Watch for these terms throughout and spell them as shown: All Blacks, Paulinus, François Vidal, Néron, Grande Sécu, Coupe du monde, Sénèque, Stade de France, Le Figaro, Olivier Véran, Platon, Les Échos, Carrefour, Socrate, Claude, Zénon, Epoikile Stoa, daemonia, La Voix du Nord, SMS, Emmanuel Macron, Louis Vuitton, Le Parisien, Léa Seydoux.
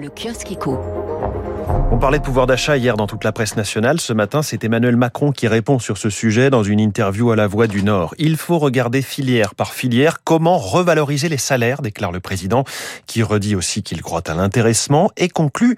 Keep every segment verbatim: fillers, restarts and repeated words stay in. le kiosque éco. On parlait de pouvoir d'achat hier dans toute la presse nationale. Ce matin, c'est Emmanuel Macron qui répond sur ce sujet dans une interview à La Voix du Nord. Il faut regarder filière par filière comment revaloriser les salaires, déclare le président, qui redit aussi qu'il croit à l'intéressement et conclut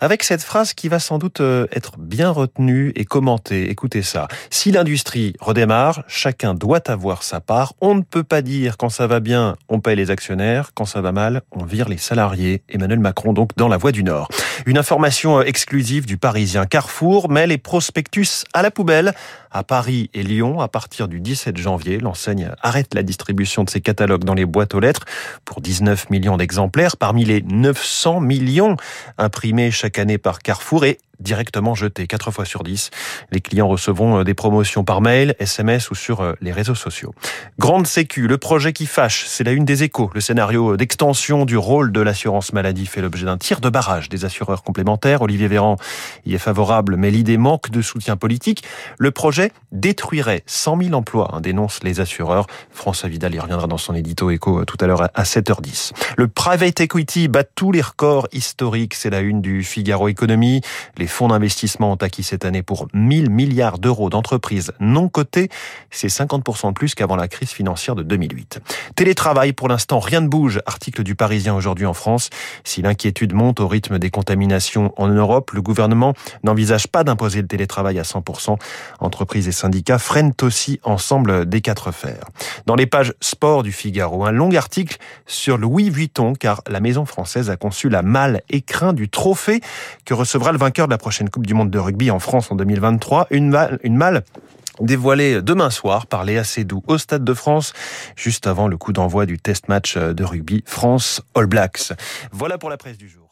avec cette phrase qui va sans doute être bien retenue et commentée. Écoutez ça. Si l'industrie redémarre, chacun doit avoir sa part. On ne peut pas dire quand ça va bien, on paye les actionnaires. Quand ça va mal, on vire les salariés. Emmanuel Macron, donc, dans La Voix du Nord. Une information exclusive du Parisien. Carrefour met les prospectus à la poubelle. À Paris et Lyon, à partir du dix-sept janvier, l'enseigne arrête la distribution de ses catalogues dans les boîtes aux lettres pour dix-neuf millions d'exemplaires, parmi les neuf cents millions imprimés chaque année par Carrefour et directement jetés quatre fois sur dix. Les clients recevront des promotions par mail, S M S ou sur les réseaux sociaux. Grande Sécu, le projet qui fâche, c'est la une des Échos. Le scénario d'extension du rôle de l'assurance maladie fait l'objet d'un tir de barrage des assureurs complémentaires. Olivier Véran y est favorable, mais l'idée manque de soutien politique. Le projet détruirait cent mille emplois, hein, dénoncent les assureurs. François Vidal y reviendra dans son édito Échos tout à l'heure à sept heures dix. Le private equity bat tous les records historiques, c'est la une du Figaro Économie. Les Les fonds d'investissement ont acquis cette année pour mille milliards d'euros d'entreprises non cotées. C'est cinquante pour cent de plus qu'avant la crise financière de deux mille huit. Télétravail, pour l'instant, rien ne bouge. Article du Parisien aujourd'hui en France. Si l'inquiétude monte au rythme des contaminations en Europe, le gouvernement n'envisage pas d'imposer le télétravail à cent pour cent. Entreprises et syndicats freinent aussi ensemble des quatre fers. Dans les pages sport du Figaro, un long article sur Louis Vuitton, car la maison française a conçu la malle écrin du trophée que recevra le vainqueur de la La prochaine Coupe du monde de rugby en France en deux mille vingt-trois, une malle, une malle dévoilée demain soir par Léa Seydoux au Stade de France, juste avant le coup d'envoi du test match de rugby France All Blacks. Voilà pour la presse du jour.